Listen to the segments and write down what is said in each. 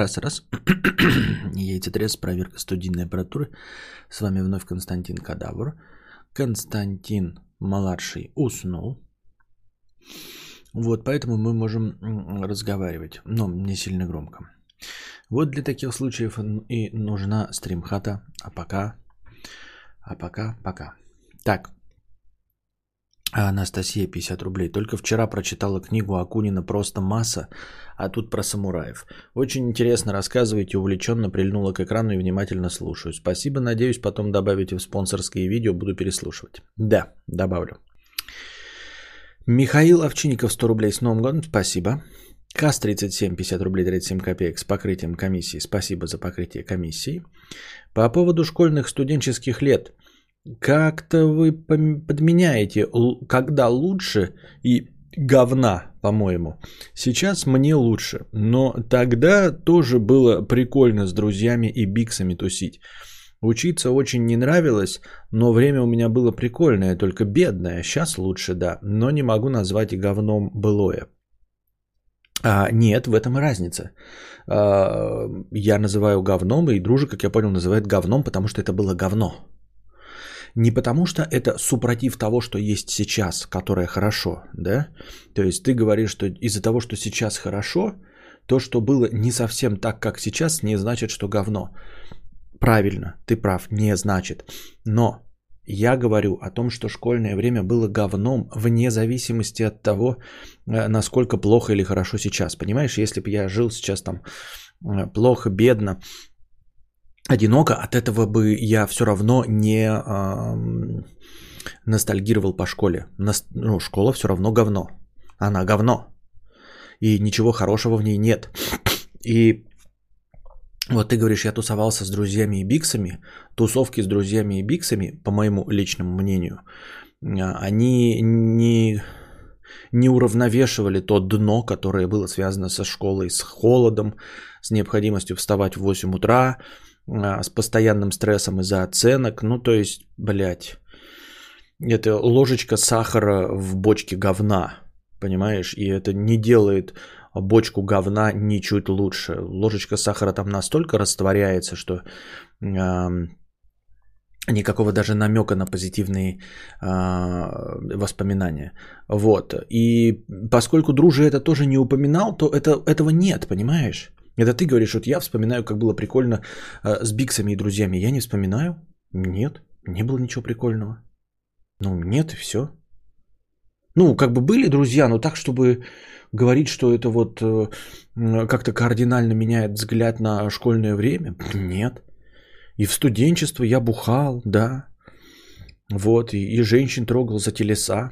Раз. Яйцетряс, проверка студийной аппаратуры. С вами вновь Константин Кадавр. Константин Младший уснул. Вот, поэтому мы можем разговаривать, но не сильно громко. Вот для таких случаев и нужна стримхата. А пока. Так. Анастасия, 50 рублей. Только вчера прочитала книгу Акунина «Просто масса», а тут про самураев. Очень интересно рассказываете, увлеченно прильнула к экрану и внимательно слушаю. Спасибо, надеюсь, потом добавите в спонсорские видео, буду переслушивать. Да, добавлю. Михаил Овчинников, 100 рублей. С Новым годом, спасибо. КАС 37, 50 рублей 37 копеек с покрытием комиссии. Спасибо за покрытие комиссии. По поводу школьных студенческих лет. Как-то вы подменяете, когда лучше и говна, по-моему. Сейчас мне лучше, но тогда тоже было прикольно с друзьями и биксами тусить. Учиться очень не нравилось, но время у меня было прикольное, только бедное. Сейчас лучше, да, но не могу назвать говном былое. Нет, в этом и разница. Я называю говном, и дружи, как я понял, называет говном, потому что это было говно. Не потому что это супротив того, что есть сейчас, которое хорошо, да? То есть ты говоришь, что из-за того, что сейчас хорошо, то, что было не совсем так, как сейчас, не значит, что говно. Правильно, ты прав, не значит. Но я говорю о том, что школьное время было говном вне зависимости от того, насколько плохо или хорошо сейчас. Понимаешь, если бы я жил сейчас там плохо, бедно, одиноко, от этого бы я все равно не ностальгировал по школе. Ну, школа все равно говно. Она говно. И ничего хорошего в ней нет. И вот ты говоришь, я тусовался с друзьями и биксами. Тусовки с друзьями и биксами, по моему личному мнению, они не уравновешивали то дно, которое было связано со школой, с холодом, с необходимостью вставать в 8 утра, с постоянным стрессом из-за оценок. Ну, то есть, блядь, это ложечка сахара в бочке говна, понимаешь? И это не делает бочку говна ничуть лучше. Ложечка сахара там настолько растворяется, что никакого даже намека на позитивные воспоминания. Вот. И поскольку дружи это тоже не упоминал, то этого нет, понимаешь? Это ты говоришь, вот я вспоминаю, как было прикольно с биксами и друзьями. Я не вспоминаю. Нет, не было ничего прикольного. Ну, нет, и все. Ну, как бы были друзья, но так, чтобы говорить, что это вот как-то кардинально меняет взгляд на школьное время. Нет. И в студенчество я бухал, да. Вот, и женщин трогал за телеса.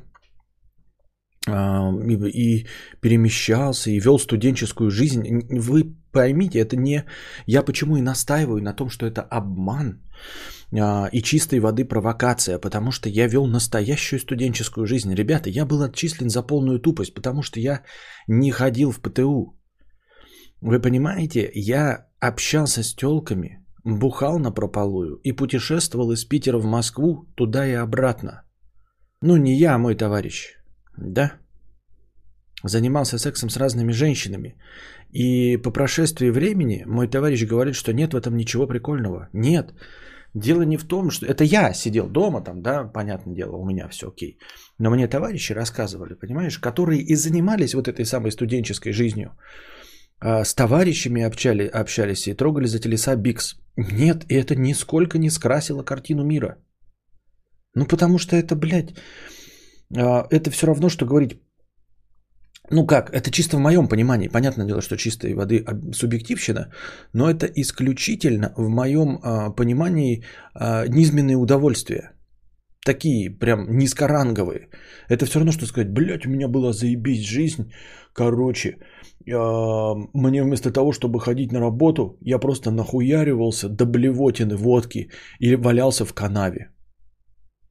И перемещался, и вел студенческую жизнь. Вы поймите, это не... Я почему и настаиваю на том, что это обман и чистой воды провокация, потому что я вел настоящую студенческую жизнь. Ребята, я был отчислен за полную тупость, потому что я не ходил в ПТУ. Вы понимаете, я общался с тёлками, бухал напропалую и путешествовал из Питера в Москву туда и обратно. Ну, не я, а мой товарищ. Да, занимался сексом с разными женщинами. И по прошествии времени мой товарищ говорит, что нет в этом ничего прикольного. Нет, дело не в том, что... Это я сидел дома там, да, понятное дело, у меня все окей. Но мне товарищи рассказывали, понимаешь, которые и занимались вот этой самой студенческой жизнью. С товарищами общались и трогали за телеса бикс. Нет, и это нисколько не скрасило картину мира. Ну, потому что это, блядь... Это все равно, что говорить, ну как, это чисто в моем понимании, понятное дело, что чистой воды субъективщина, но это исключительно в моем понимании низменные удовольствия, такие прям низкоранговые. Это все равно, что сказать, блядь, у меня была заебись жизнь, короче, мне вместо того, чтобы ходить на работу, я просто нахуяривался до блевотины водки и валялся в канаве.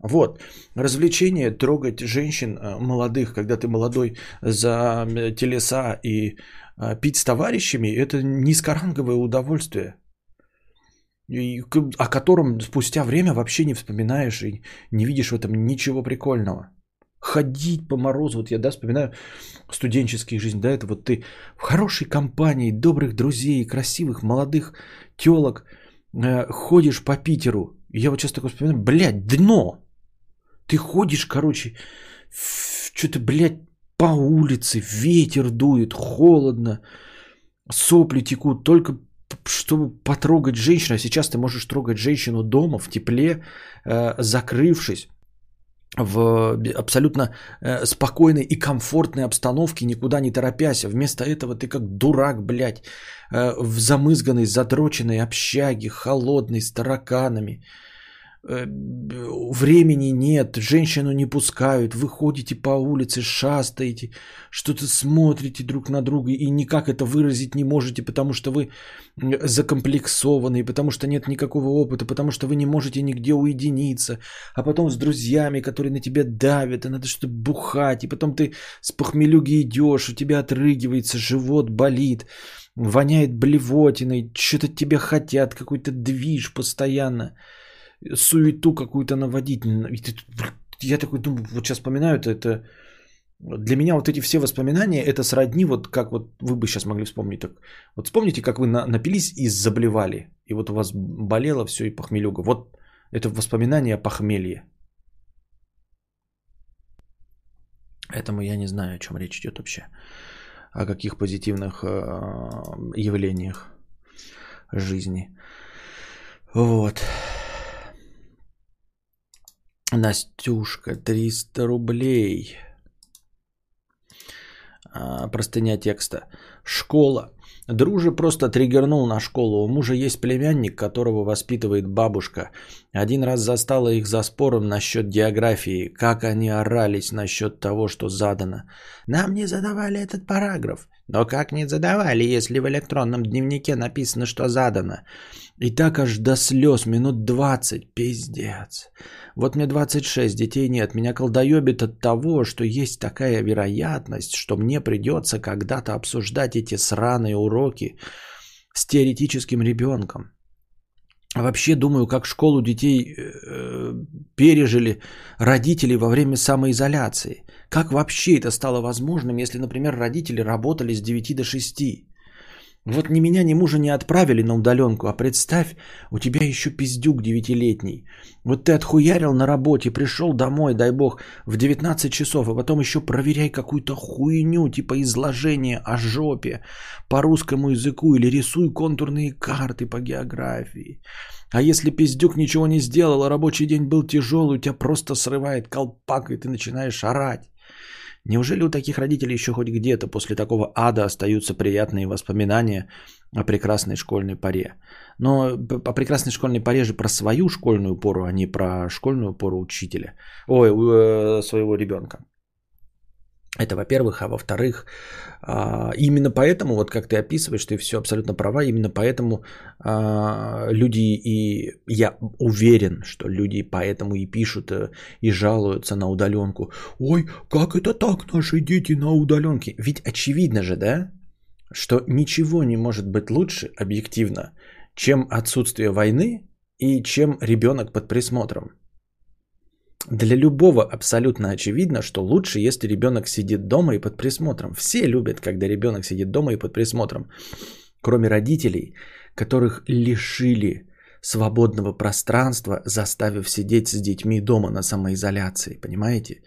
Вот, развлечение трогать женщин молодых, когда ты молодой, за телеса и пить с товарищами, это низкоранговое удовольствие, о котором спустя время вообще не вспоминаешь и не видишь в этом ничего прикольного. Ходить по морозу, вот я, да, вспоминаю студенческие жизни, да, это вот ты в хорошей компании, добрых друзей, красивых молодых телок ходишь по Питеру. Я вот сейчас такое вспоминаю, блядь, дно. Ты ходишь, короче, что-то, блядь, по улице, ветер дует, холодно, сопли текут, только чтобы потрогать женщину. А сейчас ты можешь трогать женщину дома, в тепле, закрывшись, в абсолютно спокойной и комфортной обстановке, никуда не торопясь. Вместо этого ты как дурак, блядь, в замызганной, задроченной общаге, холодной, с тараканами. Времени нет, женщину не пускают, вы ходите по улице, шастаете, что-то смотрите друг на друга и никак это выразить не можете, потому что вы закомплексованы, потому что нет никакого опыта, потому что вы не можете нигде уединиться, а потом с друзьями, которые на тебя давят, и надо что-то бухать, и потом ты с похмелюги идешь, у тебя отрыгивается, живот болит, воняет блевотиной, что-то тебя хотят, какой-то движ постоянно, суету какую-то наводить. Я такой думаю, вот сейчас вспоминаю, это для меня вот эти все воспоминания, это сродни, вот как вот вы бы сейчас могли вспомнить. Так, вот вспомните, как вы напились и заблевали, и вот у вас болело все и похмелюга. Вот это воспоминание о похмелье. Этому я не знаю, о чем речь идет вообще, о каких позитивных явлениях жизни. Вот. Настюшка, 300 рублей. Простыня текста. Школа. Друже просто триггернул на школу. У мужа есть племянник, которого воспитывает бабушка. Один раз застала их за спором насчет географии. Как они орались насчет того, что задано. Нам не задавали этот параграф. Но как не задавали, если в электронном дневнике написано, что задано? И так аж до слез, минут 20, пиздец. Вот мне 26, детей нет. Меня колдоебит от того, что есть такая вероятность, что мне придется когда-то обсуждать эти сраные уроки с теоретическим ребенком. Вообще думаю, как школу детей пережили родители во время самоизоляции. Как вообще это стало возможным, если, например, родители работали с 9 до 6? Вот ни меня, ни мужа не отправили на удаленку, а представь, у тебя еще пиздюк 9-летний. Вот ты отхуярил на работе, пришел домой, дай бог, в 19 часов, а потом еще проверяй какую-то хуйню, типа изложение о жопе по русскому языку или рисуй контурные карты по географии. А если пиздюк ничего не сделал, а рабочий день был тяжелый, у тебя просто срывает колпак, и ты начинаешь орать. Неужели у таких родителей еще хоть где-то после такого ада остаются приятные воспоминания о прекрасной школьной поре? Но о прекрасной школьной поре же про свою школьную пору, а не про школьную пору учителя. Ой, своего ребенка. Это во-первых. А во-вторых, именно поэтому, вот как ты описываешь, ты все абсолютно права, именно поэтому люди и, я уверен, что люди поэтому и пишут, и жалуются на удаленку. Ой, как это так, наши дети на удаленке? Ведь очевидно же, да, что ничего не может быть лучше объективно, чем отсутствие войны и чем ребенок под присмотром. Для любого абсолютно очевидно, что лучше, если ребенок сидит дома и под присмотром. Все любят, когда ребенок сидит дома и под присмотром. Кроме родителей, которых лишили свободного пространства, заставив сидеть с детьми дома на самоизоляции. Понимаете?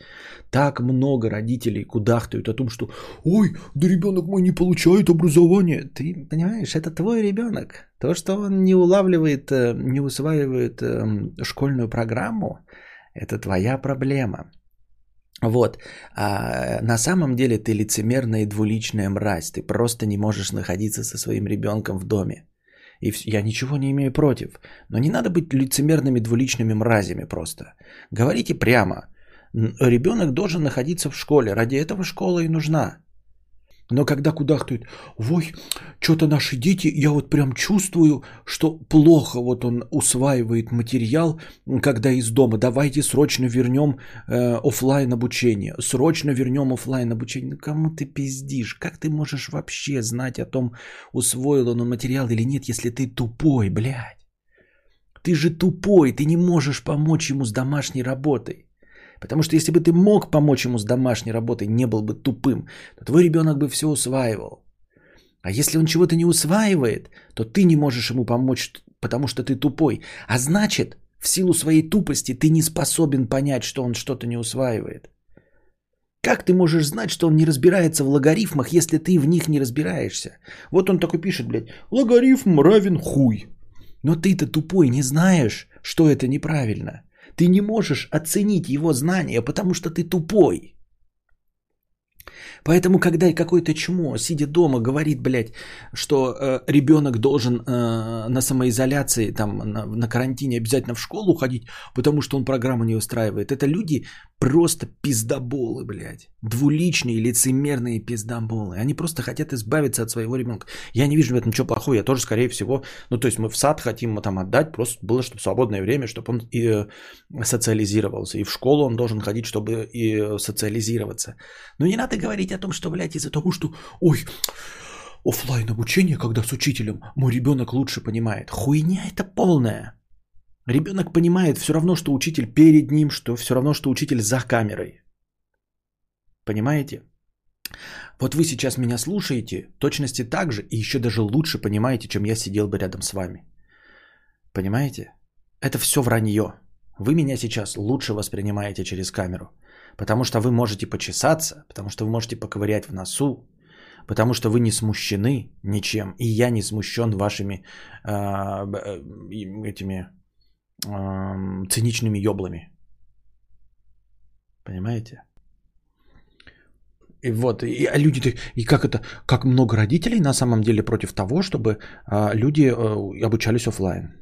Так много родителей кудахтают о том, что «Ой, да ребенок мой не получает образование». Ты понимаешь, это твой ребенок. То, что он не улавливает, не усваивает школьную программу, это твоя проблема. Вот. А на самом деле ты лицемерная и двуличная мразь. Ты просто не можешь находиться со своим ребенком в доме. И я ничего не имею против. Но не надо быть лицемерными двуличными мразями просто. Говорите прямо. Ребенок должен находиться в школе. Ради этого школа и нужна. Но когда кудахтают, ой, что-то наши дети, я вот прям чувствую, что плохо вот он усваивает материал, когда из дома. Давайте срочно вернем офлайн обучение. Срочно вернем офлайн обучение. Ну, кому ты пиздишь? Как ты можешь вообще знать о том, усвоил он материал или нет, если ты тупой, блядь? Ты же тупой, ты не можешь помочь ему с домашней работой. Потому что если бы ты мог помочь ему с домашней работой, не был бы тупым, то твой ребенок бы все усваивал. А если он чего-то не усваивает, то ты не можешь ему помочь, потому что ты тупой. А значит, в силу своей тупости ты не способен понять, что он что-то не усваивает. Как ты можешь знать, что он не разбирается в логарифмах, если ты в них не разбираешься? Вот он такой пишет, блядь, логарифм равен хуй. Но ты-то тупой, не знаешь, что это неправильно. Ты не можешь оценить его знания, потому что ты тупой. Поэтому, когда какой-то чмо, сидя дома, говорит, блядь, что ребенок должен на самоизоляции, там, на карантине обязательно в школу ходить, потому что он программу не устраивает. Это люди просто пиздоболы, блядь. Двуличные, лицемерные пиздоболы. Они просто хотят избавиться от своего ребенка. Я не вижу в этом ничего плохого. Я тоже, скорее всего, ну, то есть мы в сад хотим там отдать, просто было, чтобы свободное время, чтобы он и социализировался. И в школу он должен ходить, чтобы и социализироваться. Но не надо говорить о том, что, блядь, из-за того, что, ой, офлайн обучение, когда с учителем, мой ребенок лучше понимает. Хуйня это полная. Ребенок понимает все равно, что учитель перед ним, что все равно, что учитель за камерой. Понимаете? Вот вы сейчас меня слушаете, точности так же, и еще даже лучше понимаете, чем я сидел бы рядом с вами. Понимаете? Это все вранье. Вы меня сейчас лучше воспринимаете через камеру. Потому что вы можете почесаться, потому что вы можете поковырять в носу, потому что вы не смущены ничем, и я не смущен вашими этими циничными ёблами. Понимаете? И вот, а люди, и как это, как много родителей на самом деле против того, чтобы люди обучались офлайн.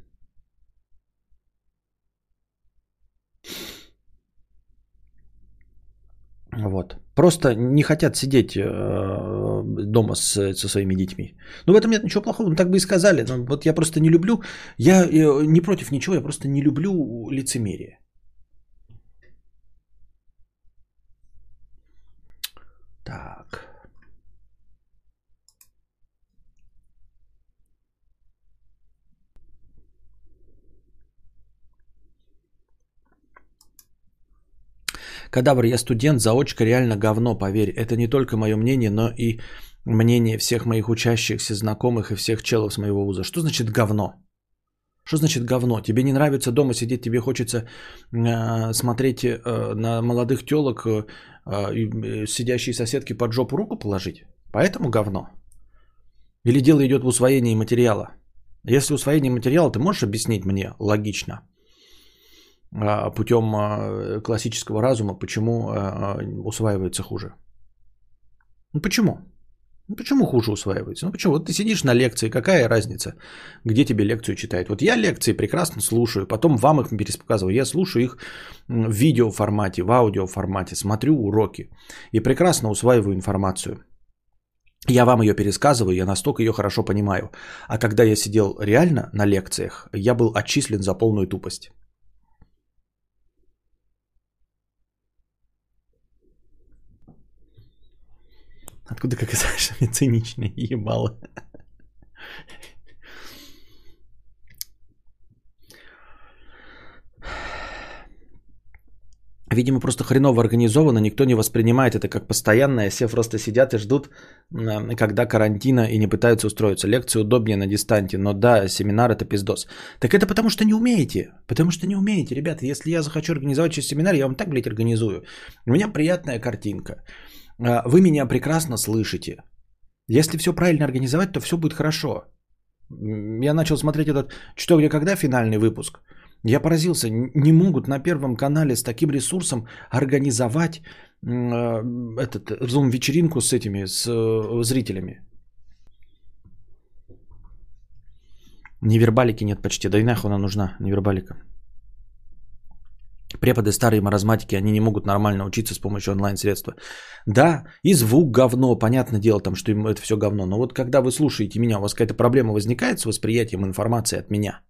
Вот. Просто не хотят сидеть дома со своими детьми. Ну, в этом нет ничего плохого, ну, так бы и сказали. Но вот я просто не люблю, я не против ничего, я просто не люблю лицемерие. Так. Кадавр, я студент, заочка реально говно, поверь. Это не только мое мнение, но и мнение всех моих учащихся, знакомых и всех челов с моего вуза. Что значит говно? Что значит говно? Тебе не нравится дома сидеть, тебе хочется смотреть на молодых телок, сидящие соседки под жопу руку положить? Поэтому говно? Или дело идет в усвоении материала? Если усвоение материала, ты можешь объяснить мне логично? Путем классического разума, почему усваивается хуже. Ну почему? Ну почему хуже усваивается? Ну почему? Вот ты сидишь на лекции, какая разница, где тебе лекцию читают? Вот я лекции прекрасно слушаю, потом вам их пересказываю. Я слушаю их в видео формате, в аудио формате, смотрю уроки и прекрасно усваиваю информацию. Я вам ее пересказываю, я настолько ее хорошо понимаю. А когда я сидел реально на лекциях, я был отчислен за полную тупость. Откуда, как и Саша, мне циничное ебало? Видимо, просто хреново организовано, никто не воспринимает это как постоянное, все просто сидят и ждут, когда карантина, и не пытаются устроиться. Лекции удобнее на дистанте, но да, семинар это пиздос. Так это потому что не умеете, ребята. Если я захочу организовать сейчас семинар, я вам так, блядь, организую. У меня приятная картинка. Вы меня прекрасно слышите. Если все правильно организовать, то все будет хорошо. Я начал смотреть этот «Что, где, когда» финальный выпуск. Я поразился, не могут на Первом канале с таким ресурсом организовать зум-вечеринку с этими, с зрителями. Невербалики нет почти. Да и нахуй она нужна, невербалика. Преподы старые маразматики, они не могут нормально учиться с помощью онлайн-средства. Да, и звук говно, понятное дело, там, что им это все говно. Но вот когда вы слушаете меня, у вас какая-то проблема возникает с восприятием информации от меня.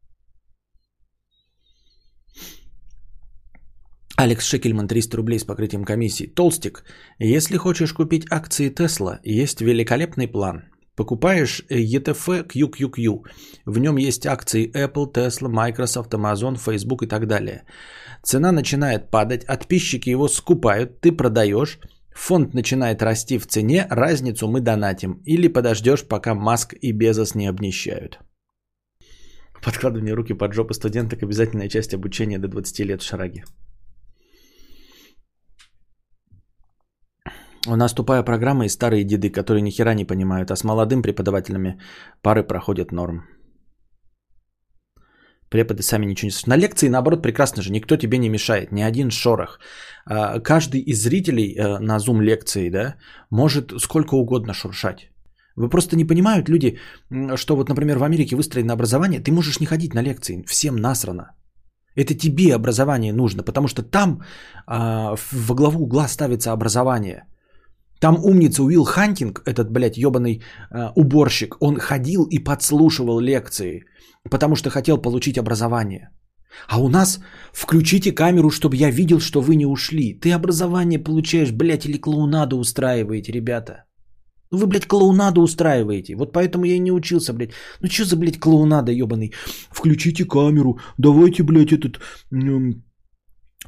Алекс Шекельман, 300 рублей с покрытием комиссии. Толстик, если хочешь купить акции Тесла, есть великолепный план. Покупаешь ETF QQQ. В нем есть акции Apple, Tesla, Microsoft, Amazon, Facebook и так далее. Цена начинает падать, подписчики его скупают, ты продаешь, фонд начинает расти в цене, разницу мы донатим. Или подождешь, пока Маск и Безос не обнищают. Подкладывание руки под жопы студенток – обязательная часть обучения до 20 лет в Шараге. У нас тупая программа и старые деды, которые ни хера не понимают, а с молодым преподавателями пары проходят норм. Преподы сами ничего не слышат. На лекции, наоборот, прекрасно же, никто тебе не мешает, ни один шорох. Каждый из зрителей на Zoom-лекции, да, может сколько угодно шуршать. Вы просто не понимают, люди, что вот, например, в Америке выстроено образование, ты можешь не ходить на лекции, всем насрано. Это тебе образование нужно, потому что там во главу угла ставится образование. Там умница Уилл Хантинг, этот, блядь, ебаный уборщик, он ходил и подслушивал лекции, потому что хотел получить образование. А у нас включите камеру, чтобы я видел, что вы не ушли. Ты образование получаешь, блядь, или клоунаду устраиваете, ребята. Ну вы, блядь, клоунаду устраиваете. Вот поэтому я и не учился, блядь. Ну что за, блядь, клоунада, ебаный? Включите камеру, давайте, блядь, этот...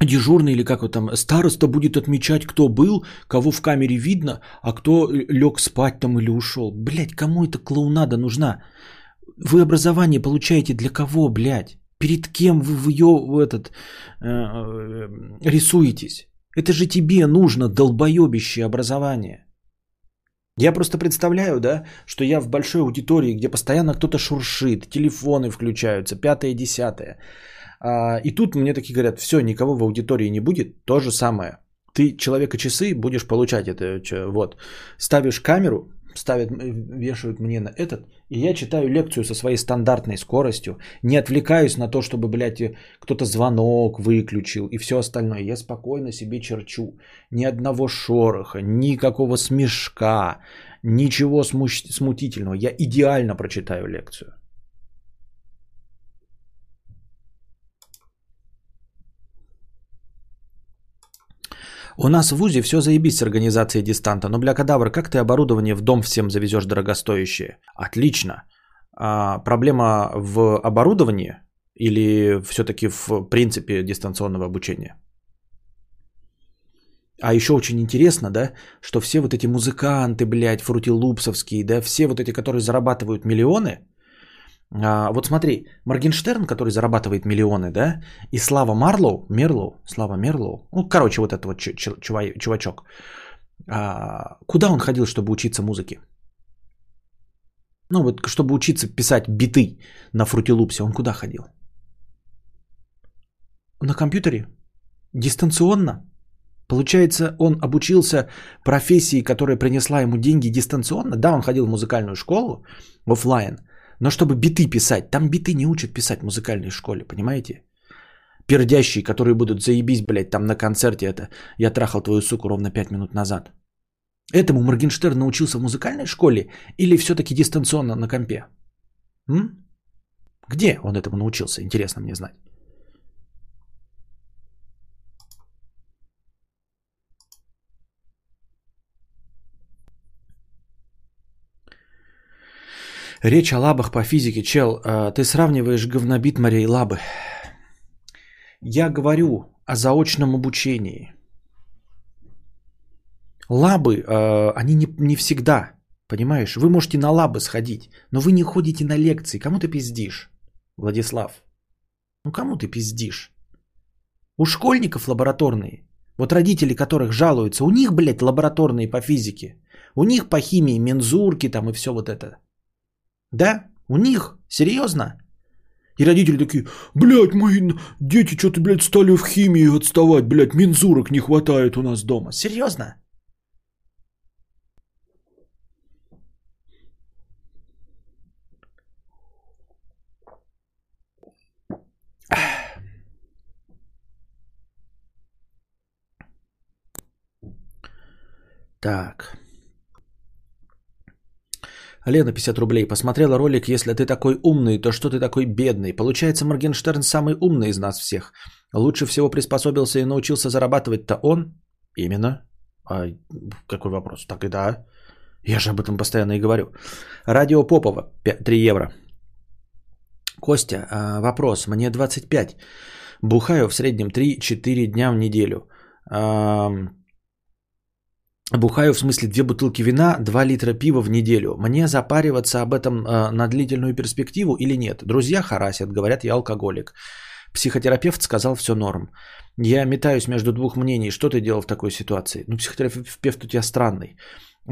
дежурный или как вот там, староста будет отмечать, кто был, кого в камере видно, а кто лег спать там или ушел. Блядь, кому эта клоунада нужна? Вы образование получаете для кого, блядь? Перед кем вы ее рисуетесь? Это же тебе нужно, долбоебище, образование. Я просто представляю, да, что я в большой аудитории, где постоянно кто-то шуршит, телефоны включаются, 5-е, 10-е. И тут мне такие говорят, все, никого в аудитории не будет, то же самое. Ты человека часы будешь получать это, вот. Ставишь камеру, ставят, вешают мне на этот, и я читаю лекцию со своей стандартной скоростью, не отвлекаюсь на то, чтобы, блядь, кто-то звонок выключил и все остальное. Я спокойно себе черчу. Ни одного шороха, никакого смешка, ничего смутительного. Я идеально прочитаю лекцию. У нас в ВУЗе все заебись с организацией дистанта. Но, бля, Кадавр, как ты оборудование в дом всем завезешь дорогостоящее? Отлично. Проблема в оборудовании или все-таки в принципе дистанционного обучения? А еще очень интересно, да, что все вот эти музыканты, блядь, фрутилупсовские, да, все вот эти, которые зарабатывают миллионы. Вот смотри, Моргенштерн, который зарабатывает миллионы, да, и Слава Мерлоу, ну, короче, вот этот вот чувачок, куда он ходил, чтобы учиться музыке? Ну, вот, чтобы учиться писать биты на фрутилупсе, он куда ходил? На компьютере? Дистанционно? Получается, он обучился профессии, которая принесла ему деньги дистанционно? Да, он ходил в музыкальную школу, офлайн. Но чтобы биты писать, там биты не учат писать в музыкальной школе, понимаете? Пердящие, которые будут заебись, блядь, там на концерте это «Я трахал твою суку ровно 5 минут назад». Этому Моргенштерн научился в музыкальной школе или все-таки дистанционно на компе? Где он этому научился, интересно мне знать. Речь о лабах по физике, чел, ты сравниваешь говнобит морей лабы. Я говорю о заочном обучении. Лабы, они не всегда, понимаешь? Вы можете на лабы сходить, но вы не ходите на лекции. Кому ты пиздишь, Владислав? Ну кому ты пиздишь? У школьников лабораторные, вот родители которых жалуются, у них, блядь, лабораторные по физике. У них по химии мензурки там и все вот это. Да? У них? Серьезно? И родители такие, блядь, мои дети что-то, блядь, стали в химии отставать, блядь, мензурок не хватает у нас дома. Серьезно? Так... Лена, 50 рублей. Посмотрела ролик «Если ты такой умный, то что ты такой бедный?» Получается, Моргенштерн самый умный из нас всех. Лучше всего приспособился и научился зарабатывать-то он? Именно. А какой вопрос? Так и да. Я же об этом постоянно и говорю. Радио Попова, 3 евро. Костя, вопрос. Мне 25. Бухаю в среднем 3-4 дня в неделю. Бухаю в смысле 2 бутылки вина, 2 литра пива в неделю. Мне запариваться об этом на длительную перспективу или нет? Друзья харасят, говорят, я алкоголик. Психотерапевт сказал, все норм. Я метаюсь между двух мнений. Что ты делал в такой ситуации? Ну, психотерапевт у тебя странный.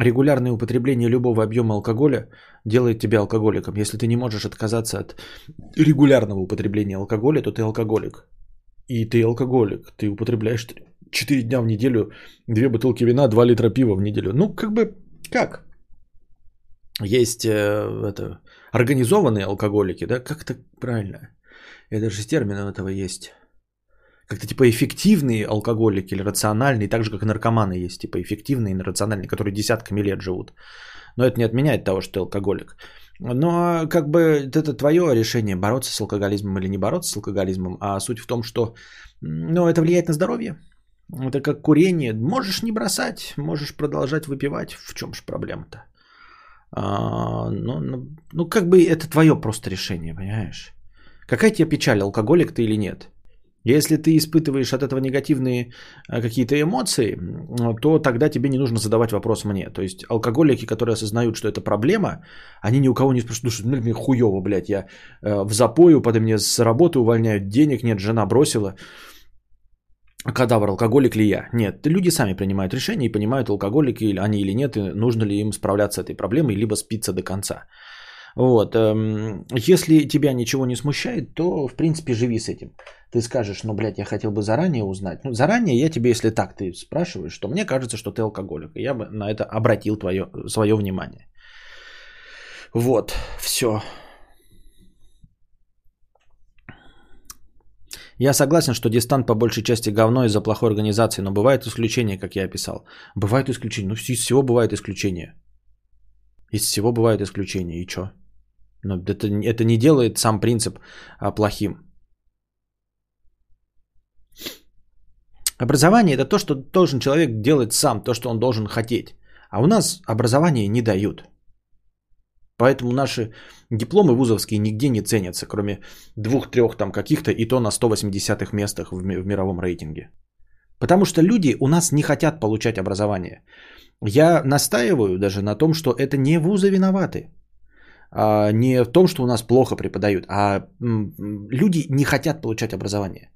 Регулярное употребление любого объема алкоголя делает тебя алкоголиком. Если ты не можешь отказаться от регулярного употребления алкоголя, то ты алкоголик. И ты алкоголик. Ты употребляешь 4 дня в неделю, 2 бутылки вина, 2 литра пива в неделю. Ну, как бы, как? Есть организованные алкоголики, да? Как это правильно? Я даже с термином этого есть. Как-то типа эффективные алкоголики или рациональные, так же как и наркоманы есть, типа эффективные и рациональные, которые десятками лет живут. Но это не отменяет того, что ты алкоголик. Но как бы это твое решение, бороться с алкоголизмом или не бороться с алкоголизмом. А суть в том, что это влияет на здоровье. Это как курение. Можешь не бросать, можешь продолжать выпивать. В чем же проблема-то? Как бы это твое просто решение, понимаешь? Какая тебе печаль, алкоголик ты или нет? Если ты испытываешь от этого негативные какие-то эмоции, то тогда тебе не нужно задавать вопрос мне. То есть алкоголики, которые осознают, что это проблема, они ни у кого не спрашивают, что мне хуёво, блядь, я в запою, под меня с работы увольняют, денег нет, жена бросила. Кадавр, алкоголик ли я? Нет, люди сами принимают решения и понимают, алкоголики они или нет, и нужно ли им справляться с этой проблемой, либо спиться до конца. Вот, если тебя ничего не смущает, то, в принципе, живи с этим. Ты скажешь, я хотел бы заранее узнать. Заранее я тебе, если так ты спрашиваешь, то мне кажется, что ты алкоголик. И я бы на это обратил свое внимание. Вот, все. Я согласен, что дистант по большей части говно из-за плохой организации, но бывают исключения, как я описал. Бывают исключения. Из всего бывают исключения. Из всего бывают исключения. И что? Но это не делает сам принцип плохим. Образование – это то, что должен человек делать сам, то, что он должен хотеть. А у нас образование не дают. Поэтому наши дипломы вузовские нигде не ценятся, кроме 2-3 там каких-то, и то на 180-х местах в мировом рейтинге. Потому что люди у нас не хотят получать образование. Я настаиваю даже на том, что это не вузы виноваты. Не в том, что у нас плохо преподают, а люди не хотят получать образование.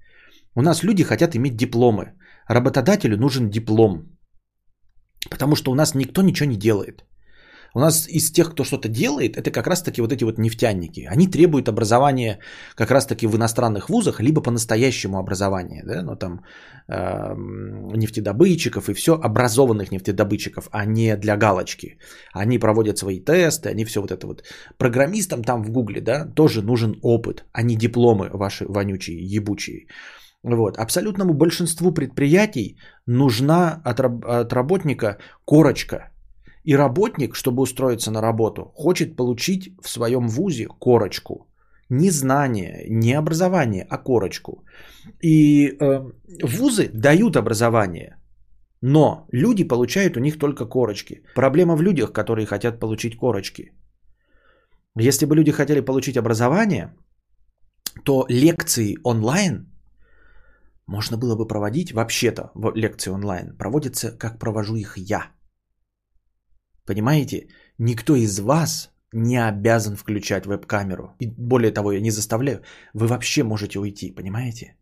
У нас люди хотят иметь дипломы. Работодателю нужен диплом. Потому что у нас никто ничего не делает. У нас из тех, кто что-то делает, это как раз-таки эти нефтяники. Они требуют образования как раз-таки в иностранных вузах, либо по-настоящему образования. Да? Нефтедобытчиков и все, образованных нефтедобытчиков, а не для галочки. Они проводят свои тесты, они все . Программистам там в Гугле тоже нужен опыт, а не дипломы ваши вонючие, ебучие. Вот. Абсолютному большинству предприятий нужна от работника корочка. И работник, чтобы устроиться на работу, хочет получить в своем вузе корочку. Не знание, не образование, а корочку. И вузы дают образование, но люди получают у них только корочки. Проблема в людях, которые хотят получить корочки. Если бы люди хотели получить образование, то лекции онлайн можно было бы проводить. Вообще-то лекции онлайн проводятся, как провожу их я. Понимаете, никто из вас не обязан включать веб-камеру. И более того, я не заставляю. Вы вообще можете уйти, понимаете?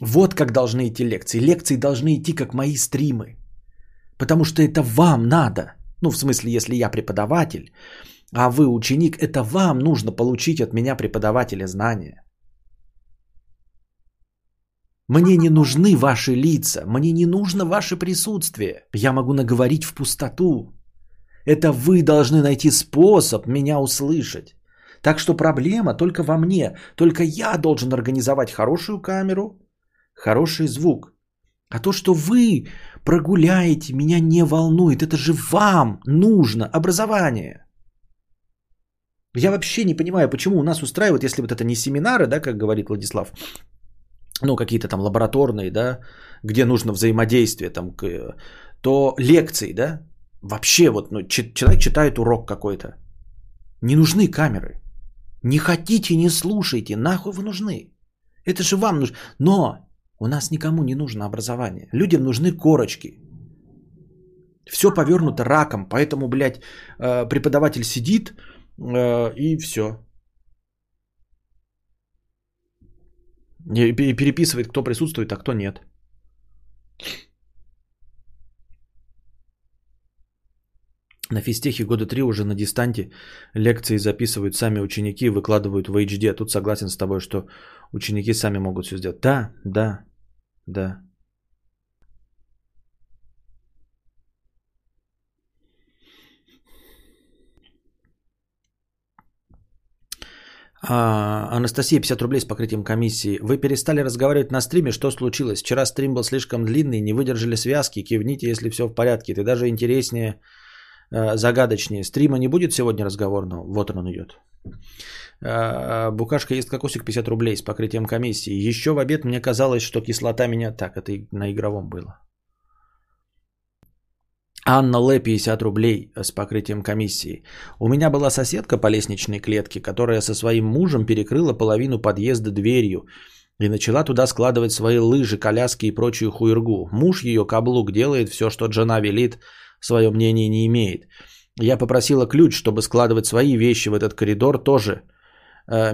Вот как должны идти лекции. Лекции должны идти, как мои стримы. Потому что это вам надо. В смысле, если я преподаватель, а вы ученик, это вам нужно получить от меня, преподавателя, знания. Мне не нужны ваши лица, мне не нужно ваше присутствие. Я могу наговорить в пустоту. Это вы должны найти способ меня услышать. Так что проблема только во мне. Только я должен организовать хорошую камеру, хороший звук. А то, что вы прогуляете, меня не волнует. Это же вам нужно образование. Я вообще не понимаю, почему у нас устраивают, если это не семинары, как говорит Владислав, какие-то лабораторные, где нужно взаимодействие, то лекции, Вообще, вот, ну, человек читает урок какой-то. Не нужны камеры. Не хотите, не слушайте. Нахуй вы нужны? Это же вам нужно. Но у нас никому не нужно образование. Людям нужны корочки. Все повернуто раком. Поэтому, блядь, преподаватель сидит и все. И переписывает, кто присутствует, а кто нет. На физтехе года 3 уже на дистанте лекции записывают сами ученики и выкладывают в HD. А тут согласен с тобой, что ученики сами могут все сделать. Да. Анастасия, 50 рублей с покрытием комиссии. Вы перестали разговаривать на стриме, что случилось? Вчера стрим был слишком длинный, не выдержали связки, кивните, если все в порядке. Ты даже интереснее, загадочнее. Стрима не будет сегодня разговорного? Вот он идет. Букашка ест кокосик, 50 рублей с покрытием комиссии. Еще в обед мне казалось, что кислота меня... Так, это на игровом было. Анна Лэ, 50 рублей с покрытием комиссии. У меня была соседка по лестничной клетке, которая со своим мужем перекрыла половину подъезда дверью и начала туда складывать свои лыжи, коляски и прочую хуйргу. Муж ее, каблук, делает все, что жена велит, свое мнение не имеет. Я попросила ключ, чтобы складывать свои вещи в этот коридор тоже.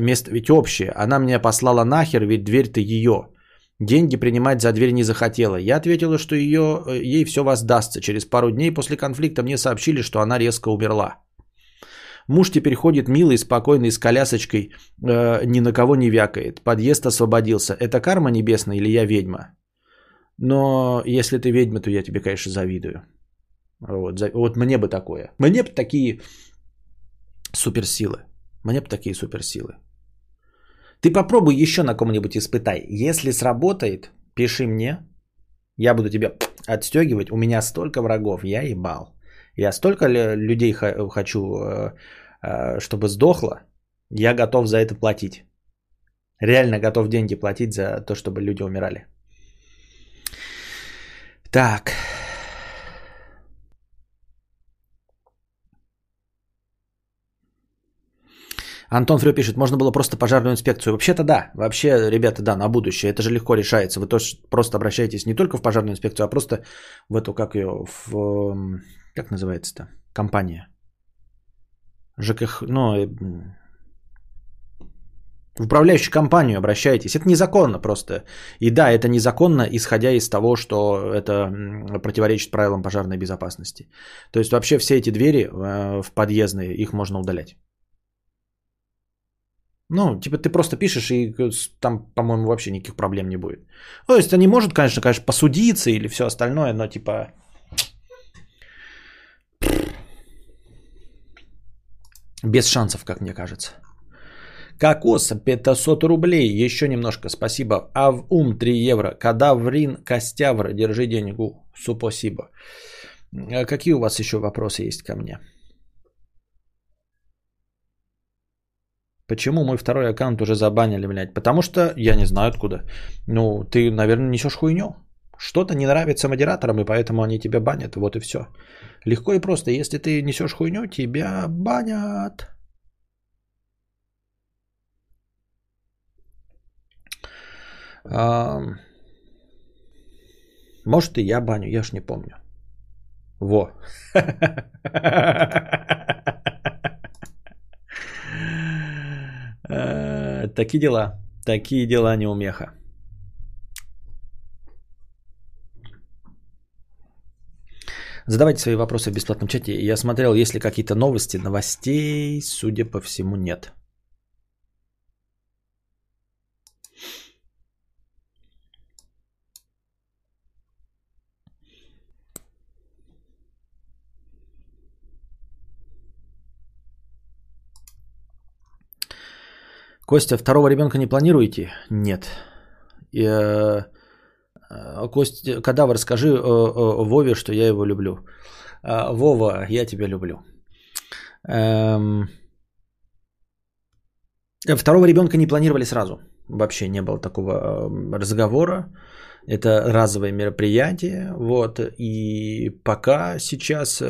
Место ведь общее. Она меня послала нахер, ведь дверь-то ее. Деньги принимать за дверь не захотела. Я ответила, что ей все воздастся. Через пару дней после конфликта мне сообщили, что она резко умерла. Муж теперь ходит милый, спокойный, с колясочкой, ни на кого не вякает. Подъезд освободился. Это карма небесная или я ведьма? Но если ты ведьма, то я тебе, конечно, завидую. Вот мне бы такое. Мне бы такие суперсилы. Ты попробуй еще на ком-нибудь испытай. Если сработает, пиши мне. Я буду тебя отстегивать. У меня столько врагов, я ебал. Я столько людей хочу, чтобы сдохло. Я готов за это платить. Реально готов деньги платить за то, чтобы люди умирали. Так. Антон Фрё пишет, можно было просто пожарную инспекцию. Вообще-то да. Вообще, ребята, да, на будущее. Это же легко решается. Вы тоже просто обращаетесь не только в пожарную инспекцию, а просто в эту, как ее, в... Как называется-то? Компания. ЖКХ, ну... В управляющую компанию обращаетесь. Это незаконно просто. И да, это незаконно, исходя из того, что это противоречит правилам пожарной безопасности. То есть вообще все эти двери в подъездные, их можно удалять. Ну, типа ты просто пишешь, и там, по-моему, вообще никаких проблем не будет. То есть они могут, конечно, посудиться или все остальное, но типа... Без шансов, как мне кажется. Кокос, 500 рублей, еще немножко, спасибо. Авум, 3 евро. Кадаврин, Костявр, держи деньгу, супосибо. Какие у вас еще вопросы есть ко мне? Почему мой второй аккаунт уже забанили, блядь? Потому что я не знаю откуда. Ну, ты, наверное, несешь хуйню. Что-то не нравится модераторам, и поэтому они тебя банят. Вот и все. Легко и просто. Если ты несешь хуйню, тебя банят. Может, и я баню, я ж не помню. Во. Такие дела не умеха. Задавайте свои вопросы в бесплатном чате. Я смотрел, есть ли какие-то новости. Новостей, судя по всему, нет. Костя, второго ребенка не планируете? Нет. Костя, Кадавр, скажи Вове, что я его люблю. Вова, я тебя люблю. Второго ребенка не планировали сразу. Вообще не было такого разговора. Это разовое мероприятие. Вот. И пока сейчас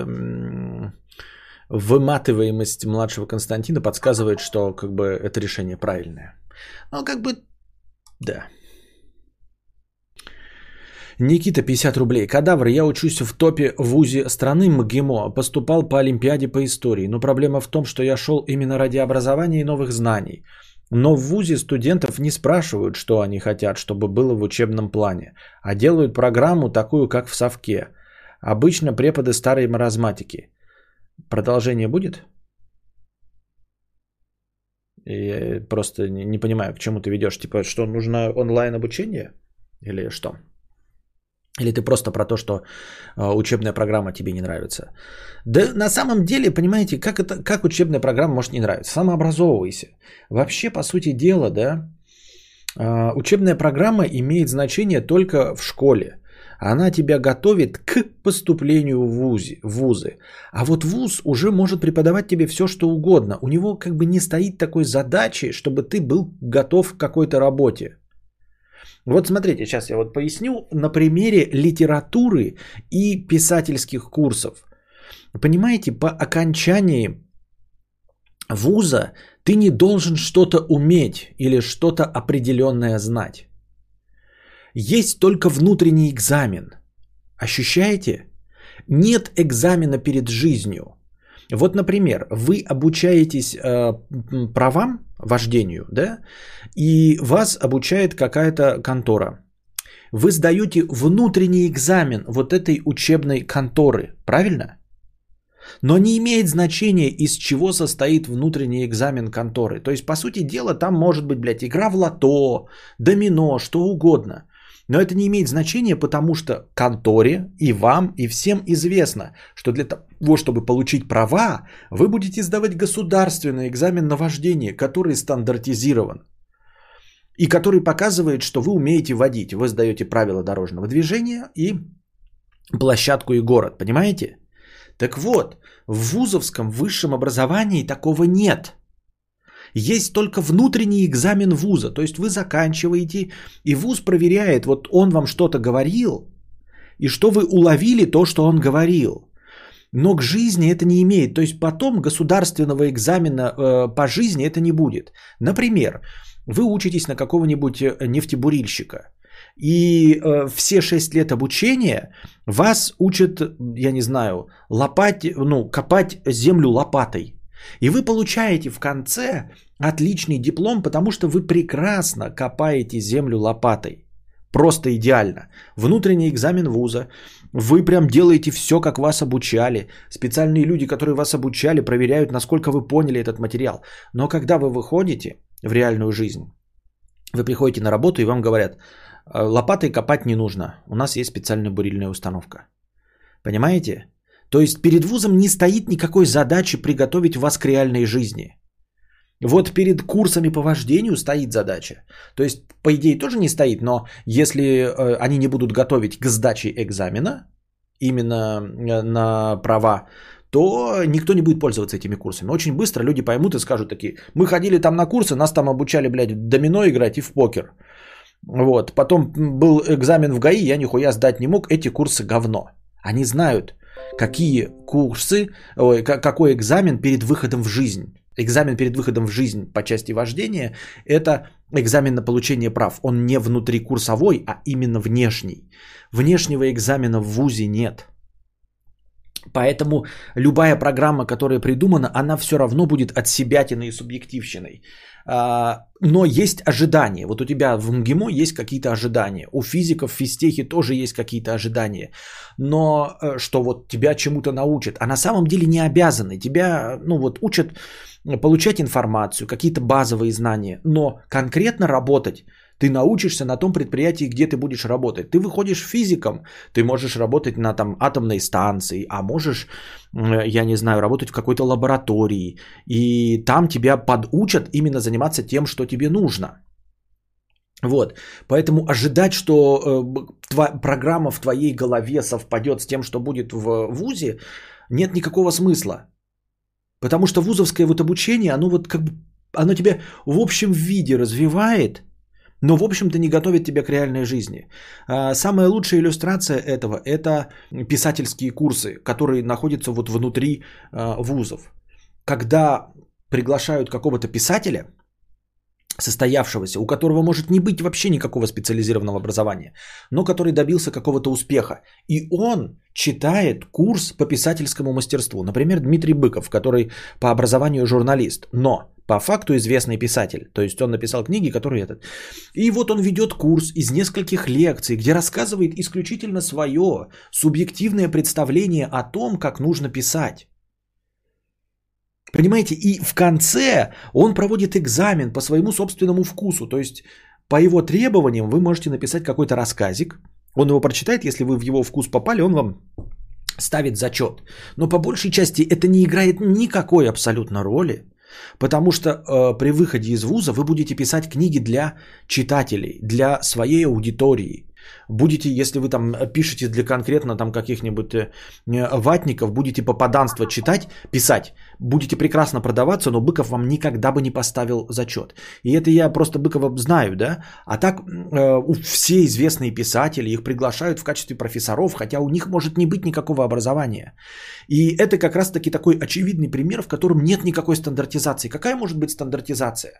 выматываемость младшего Константина подсказывает, что как бы это решение правильное. Ну, как бы, да. Никита, 50 рублей. Кадавр, я учусь в топе вузе страны МГИМО, поступал по Олимпиаде по истории. Но проблема в том, что я шел именно ради образования и новых знаний. Но в вузе студентов не спрашивают, что они хотят, чтобы было в учебном плане, а делают программу такую, как в совке. Обычно преподы старые маразматики. Продолжение будет? Я просто не понимаю, к чему ты ведешь. Типа, что нужно онлайн обучение? Или что? Или ты просто про то, что учебная программа тебе не нравится? Да на самом деле, понимаете, как учебная программа может не нравиться? Самообразовывайся. Вообще, по сути дела, да, учебная программа имеет значение только в школе. Она тебя готовит к поступлению в вузы. А вот вуз уже может преподавать тебе все, что угодно. У него как бы не стоит такой задачи, чтобы ты был готов к какой-то работе. Вот смотрите, сейчас я вот поясню на примере литературы и писательских курсов. Понимаете, по окончании вуза ты не должен что-то уметь или что-то определенное знать. Есть только внутренний экзамен. Ощущаете? Нет экзамена перед жизнью. Вот, например, вы обучаетесь правам, вождению, да, и вас обучает какая-то контора. Вы сдаете внутренний экзамен вот этой учебной конторы, правильно? Но не имеет значения, из чего состоит внутренний экзамен конторы. То есть, по сути дела, там может быть, блядь, игра в лото, домино, что угодно. Но это не имеет значения, потому что конторе и вам, и всем известно, что для того, чтобы получить права, вы будете сдавать государственный экзамен на вождение, который стандартизирован и который показывает, что вы умеете водить. Вы сдаете правила дорожного движения и площадку и город, понимаете? Так вот, в вузовском высшем образовании такого нет. Есть только внутренний экзамен вуза, то есть вы заканчиваете, и вуз проверяет, вот он вам что-то говорил, и что вы уловили то, что он говорил. Но к жизни это не имеет, то есть потом государственного экзамена по жизни это не будет. Например, вы учитесь на какого-нибудь нефтебурильщика, и все 6 лет обучения вас учат, я не знаю, лопать, ну, копать землю лопатой. И вы получаете в конце отличный диплом, потому что вы прекрасно копаете землю лопатой. Просто идеально. Внутренний экзамен вуза. Вы прям делаете все, как вас обучали. Специальные люди, которые вас обучали, проверяют, насколько вы поняли этот материал. Но когда вы выходите в реальную жизнь, вы приходите на работу и вам говорят, лопатой копать не нужно. У нас есть специальная бурильная установка. Понимаете? То есть перед вузом не стоит никакой задачи приготовить вас к реальной жизни. Вот перед курсами по вождению стоит задача. То есть, по идее, тоже не стоит, но если они не будут готовить к сдаче экзамена, именно на права, то никто не будет пользоваться этими курсами. Очень быстро люди поймут и скажут такие, мы ходили там на курсы, нас там обучали, блядь, в домино играть и в покер. Вот. Потом был экзамен в ГАИ, я нихуя сдать не мог, эти курсы говно. Они знают, какие курсы, какой экзамен перед выходом в жизнь. Экзамен перед выходом в жизнь по части вождения – это экзамен на получение прав. Он не внутрикурсовой, а именно внешний. Внешнего экзамена в вузе нет. Поэтому любая программа, которая придумана, она все равно будет отсебятиной и субъективщиной. Но есть ожидания. Вот у тебя в МГИМО есть какие-то ожидания. У физиков в физтехе тоже есть какие-то ожидания. Но что вот тебя чему-то научат. А на самом деле не обязаны. Тебя, ну вот, учат получать информацию, какие-то базовые знания. Но конкретно работать ты научишься на том предприятии, где ты будешь работать. Ты выходишь физиком, ты можешь работать на там, атомной станции, а можешь, я не знаю, работать в какой-то лаборатории. И там тебя подучат именно заниматься тем, что тебе нужно. Вот. Поэтому ожидать, что программа в твоей голове совпадет с тем, что будет в вузе, нет никакого смысла. Потому что вузовское вот обучение, оно вот как бы, оно тебя в общем виде развивает, но в общем-то не готовят тебя к реальной жизни. Самая лучшая иллюстрация этого – это писательские курсы, которые находятся вот внутри вузов. Когда приглашают какого-то писателя, состоявшегося, у которого может не быть вообще никакого специализированного образования, но который добился какого-то успеха. И он читает курс по писательскому мастерству. Например, Дмитрий Быков, который по образованию журналист, но по факту известный писатель. То есть он написал книги, которые этот. И вот он ведет курс из нескольких лекций, где рассказывает исключительно свое субъективное представление о том, как нужно писать. Понимаете, и в конце он проводит экзамен по своему собственному вкусу. То есть по его требованиям вы можете написать какой-то рассказик. Он его прочитает, если вы в его вкус попали, он вам ставит зачет. Но по большей части это не играет никакой абсолютно роли. Потому что при выходе из вуза вы будете писать книги для читателей, для своей аудитории. Будете, если вы там пишете для конкретно там каких-нибудь ватников, будете попаданство читать, писать, будете прекрасно продаваться, но Быков вам никогда бы не поставил зачет. И это я просто Быкова знаю, да? А так все известные писатели, их приглашают в качестве профессоров, хотя у них может не быть никакого образования. И это как раз-таки такой очевидный пример, в котором нет никакой стандартизации. Какая может быть стандартизация?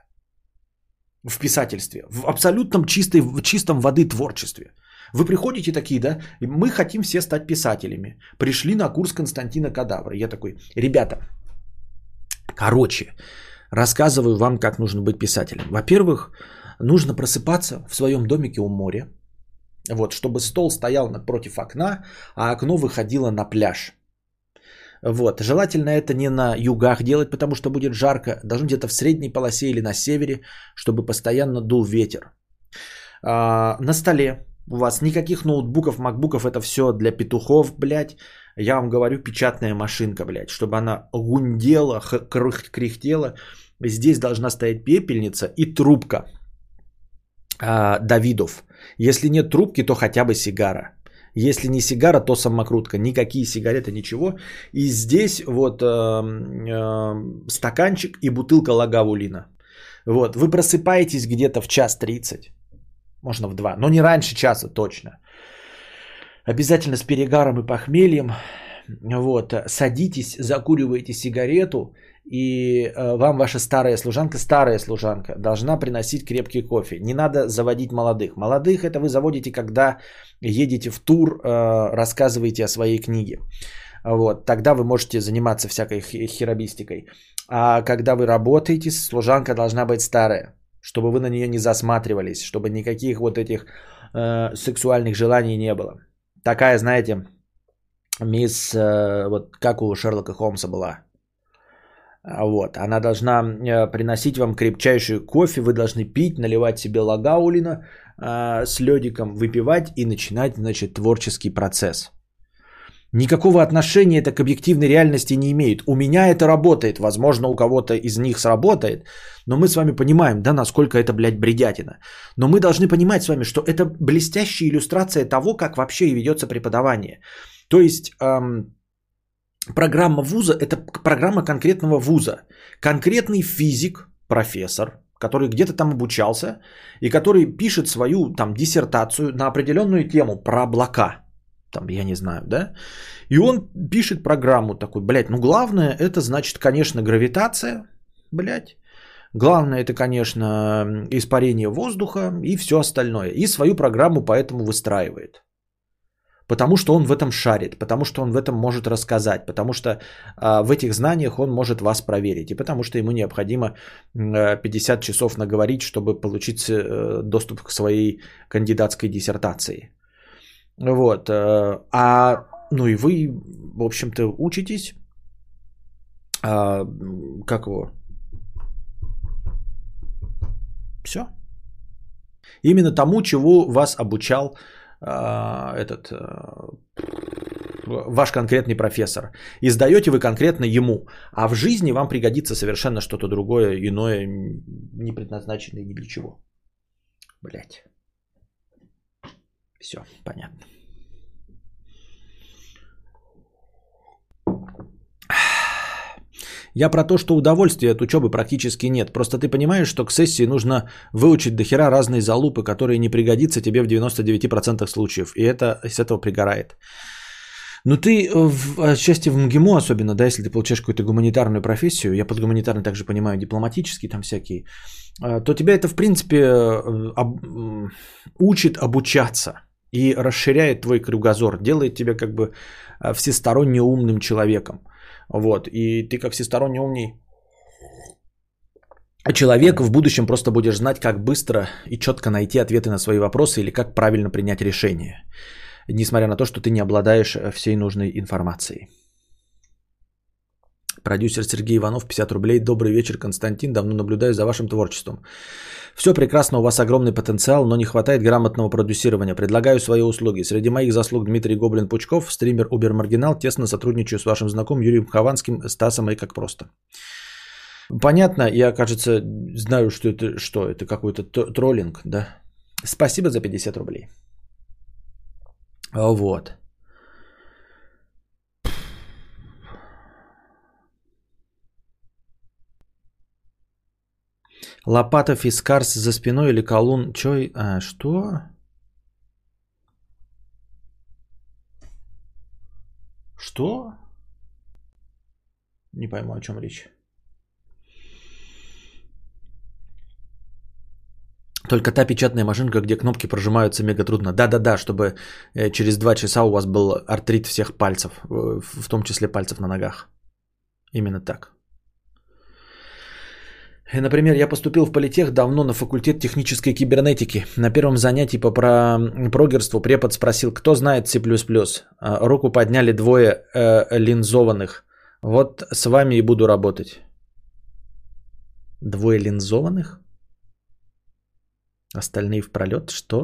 В писательстве, в абсолютном чистом воды творчестве. Вы приходите такие, да, мы хотим все стать писателями. Пришли на курс Константина Кадавра. Я такой, ребята, короче, рассказываю вам, как нужно быть писателем. Во-первых, нужно просыпаться в своем домике у моря, вот, чтобы стол стоял напротив окна, а окно выходило на пляж. Вот. Желательно это не на югах делать, потому что будет жарко. Должно где-то в средней полосе или на севере, чтобы постоянно дул ветер. На столе у вас никаких ноутбуков, макбуков. Это все для петухов, блядь. Я вам говорю, печатная машинка, блядь. Чтобы она гундела, кряхтела. Здесь должна стоять пепельница и трубка Давидов. Если нет трубки, то хотя бы сигара. Если не сигара, то самокрутка. Никакие сигареты, ничего. И здесь вот стаканчик и бутылка Лагавулина. Вот. Вы просыпаетесь где-то в 1:30. Можно в 2. Но не раньше часа точно. Обязательно с перегаром и похмельем. Вот. Садитесь, закуриваете сигарету. И вам ваша старая служанка должна приносить крепкий кофе. Не надо заводить молодых. Молодых это вы заводите, когда едете в тур, рассказываете о своей книге. Вот. Тогда вы можете заниматься всякой херобистикой. А когда вы работаете, служанка должна быть старая, чтобы вы на нее не засматривались, чтобы никаких вот этих сексуальных желаний не было. Такая, знаете, мисс, вот как у Шерлока Холмса была. Вот, она должна приносить вам крепчайший кофе, вы должны пить, наливать себе Лагаулина с лёдиком, выпивать и начинать, значит, творческий процесс. Никакого отношения это к объективной реальности не имеет. У меня это работает, возможно, у кого-то из них сработает, но мы с вами понимаем, да, насколько это, блядь, бредятина. Но мы должны понимать с вами, что это блестящая иллюстрация того, как вообще и ведётся преподавание. То есть... Программа вуза – это программа конкретного вуза. Конкретный физик, профессор, который где-то там обучался и который пишет свою там диссертацию на определенную тему про облака. Там, я не знаю, да? И он пишет программу такой, блядь, ну главное – это, значит, конечно, гравитация, блядь. Главное – это, конечно, испарение воздуха и все остальное. И свою программу поэтому выстраивает. Потому что он в этом шарит, потому что он в этом может рассказать, потому что в этих знаниях он может вас проверить, и потому что ему необходимо 50 часов наговорить, чтобы получить доступ к своей кандидатской диссертации. Вот. Ну и вы, в общем-то, учитесь, как его? Все. Именно тому, чего вас обучал этот ваш конкретный профессор. И сдаете вы конкретно ему. А в жизни вам пригодится совершенно что-то другое, иное, не предназначенное ни для чего. Блять. Все, понятно. Я про то, что удовольствия от учебы практически нет. Просто ты понимаешь, что к сессии нужно выучить до хера разные залупы, которые не пригодятся тебе в 99% случаев. И это из этого пригорает. Но ты, отчасти в МГИМО особенно, да, если ты получаешь какую-то гуманитарную профессию, я под гуманитарной также понимаю дипломатические там всякие, то тебя это, в принципе, учит обучаться и расширяет твой кругозор, делает тебя как бы всесторонне умным человеком. Вот, и ты как всесторонне умней человек в будущем просто будешь знать, как быстро и четко найти ответы на свои вопросы или как правильно принять решение, несмотря на то, что ты не обладаешь всей нужной информацией. Продюсер Сергей Иванов, 50 рублей. Добрый вечер, Константин. Давно наблюдаю за вашим творчеством. Все прекрасно, у вас огромный потенциал, но не хватает грамотного продюсирования. Предлагаю свои услуги. Среди моих заслуг Дмитрий Гоблин-Пучков, стример Uber Marginal. Тесно сотрудничаю с вашим знакомым Юрием Хованским, Стасом и как просто. Понятно, я, кажется, знаю, что это что. Это какой-то троллинг, да? Спасибо за 50 рублей. Вот. Лопата, Фискарс за спиной или колун? Чё? А, что? Что? Не пойму, о чем речь. Только та печатная машинка, где кнопки прожимаются мега трудно. Да-да-да, чтобы через 2 часа у вас был артрит всех пальцев, в том числе пальцев на ногах. Именно так. Например, я поступил в политех давно на факультет технической кибернетики. На первом занятии по прогерству препод спросил, кто знает C++. Руку подняли двое линзованных. Вот с вами и буду работать. Двое линзованных? Остальные в пролет? Что?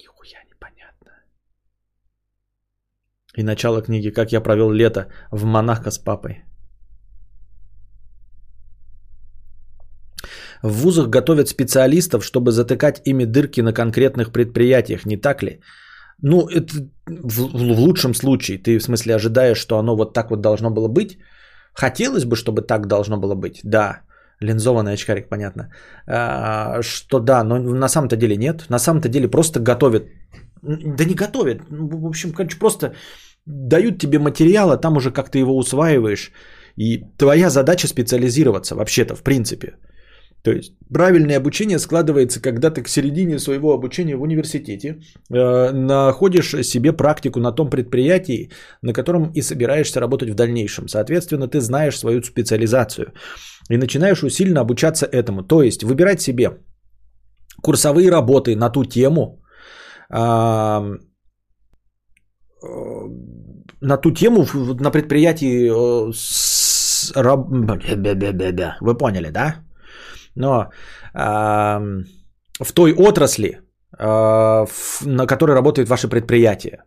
Нихуя непонятно. И начало книги «Как я провел лето в Монако с папой». В вузах готовят специалистов, чтобы затыкать ими дырки на конкретных предприятиях, не так ли? Ну, это в лучшем случае. Ты, в смысле, ожидаешь, что оно вот так вот должно было быть? Хотелось бы, чтобы так должно было быть? Да. Линзованный очкарик, понятно. Что да, но на самом-то деле нет. На самом-то деле просто готовят. Да не готовят. В общем, короче, просто дают тебе материал, а там уже как ты его усваиваешь. И твоя задача специализироваться вообще-то, в принципе. То есть правильное обучение складывается, когда ты к середине своего обучения в университете находишь себе практику на том предприятии, на котором и собираешься работать в дальнейшем. Соответственно, ты знаешь свою специализацию и начинаешь усиленно обучаться этому. То есть выбирать себе курсовые работы на ту тему, на предприятии. Вы поняли, да? Но в той отрасли, на которой работает ваше предприятие.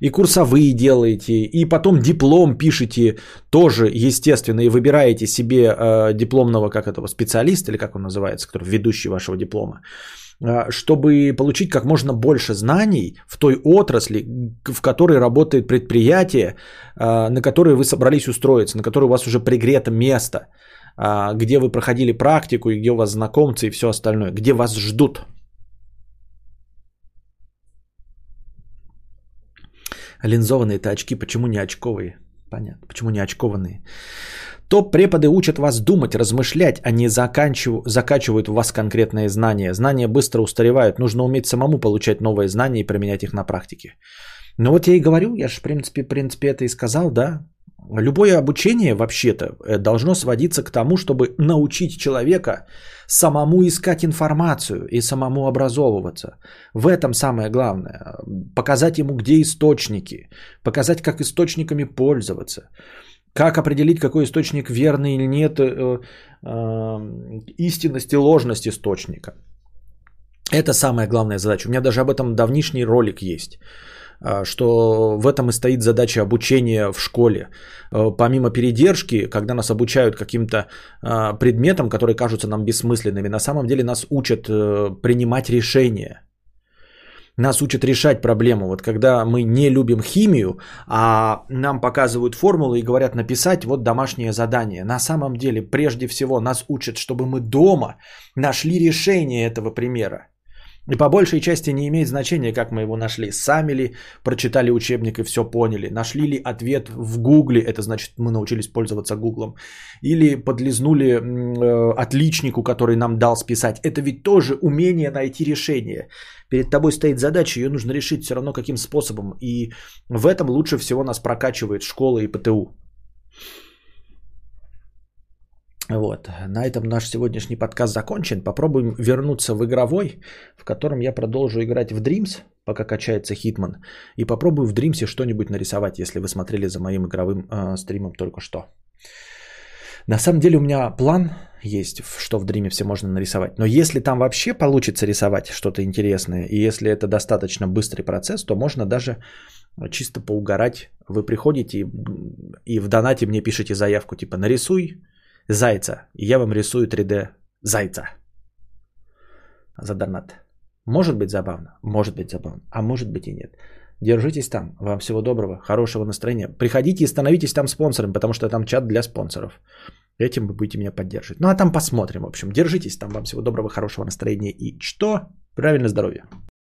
И курсовые делаете, и потом диплом пишете тоже, естественно, и выбираете себе дипломного, как этого, специалиста, или как он называется, который ведущий вашего диплома, чтобы получить как можно больше знаний в той отрасли, в которой работает предприятие, на которое вы собрались устроиться, на которое у вас уже пригрето место, где вы проходили практику, и где у вас знакомцы и все остальное, где вас ждут. Линзованные-то очки, почему не очковые? Понятно, почему не очкованные? Топ-преподы учат вас думать, размышлять, а не закачивают в вас конкретные знания. Знания быстро устаревают, нужно уметь самому получать новые знания и применять их на практике. Ну вот я и говорю, я же в принципе это и сказал, да. Любое обучение вообще-то должно сводиться к тому, чтобы научить человека самому искать информацию и самому образовываться. В этом самое главное. Показать ему, где источники, показать, как источниками пользоваться, как определить, какой источник верный или нет, истинность и ложность источника. Это самая главная задача. У меня даже об этом давнишний ролик есть. Что в этом и стоит задача обучения в школе. Помимо передержки, когда нас обучают каким-то предметам, которые кажутся нам бессмысленными, на самом деле нас учат принимать решения. нас учат решать проблему. Вот когда мы не любим химию, а нам показывают формулы и говорят написать вот домашнее задание. На самом деле, прежде всего, нас учат, чтобы мы дома нашли решение этого примера. И по большей части не имеет значения, как мы его нашли. Сами ли прочитали учебник и все поняли? Нашли ли ответ в Гугле? Это значит, мы научились пользоваться Гуглом. Или подлизнули отличнику, который нам дал списать. Это ведь тоже умение найти решение. Перед тобой стоит задача, ее нужно решить все равно каким способом. И в этом лучше всего нас прокачивает школа и ПТУ. Вот, на этом наш сегодняшний подкаст закончен. Попробуем вернуться в игровой, в котором я продолжу играть в Dreams, пока качается Хитман. И попробую в Dreams что-нибудь нарисовать, если вы смотрели за моим игровым стримом только что. На самом деле у меня план есть, что в Dreams все можно нарисовать. Но если там вообще получится рисовать что-то интересное, и если это достаточно быстрый процесс, то можно даже чисто поугарать. Вы приходите и в донате мне пишете заявку типа «нарисуй зайца». И я вам рисую 3D зайца. За донат. Может быть забавно? Может быть забавно. А может быть и нет. Держитесь там. Вам всего доброго. Хорошего настроения. Приходите и становитесь там спонсором, потому что там чат для спонсоров. Этим вы будете меня поддерживать. Ну а там посмотрим, в общем. Держитесь там. Вам всего доброго, хорошего настроения. И что? Правильно, здоровья.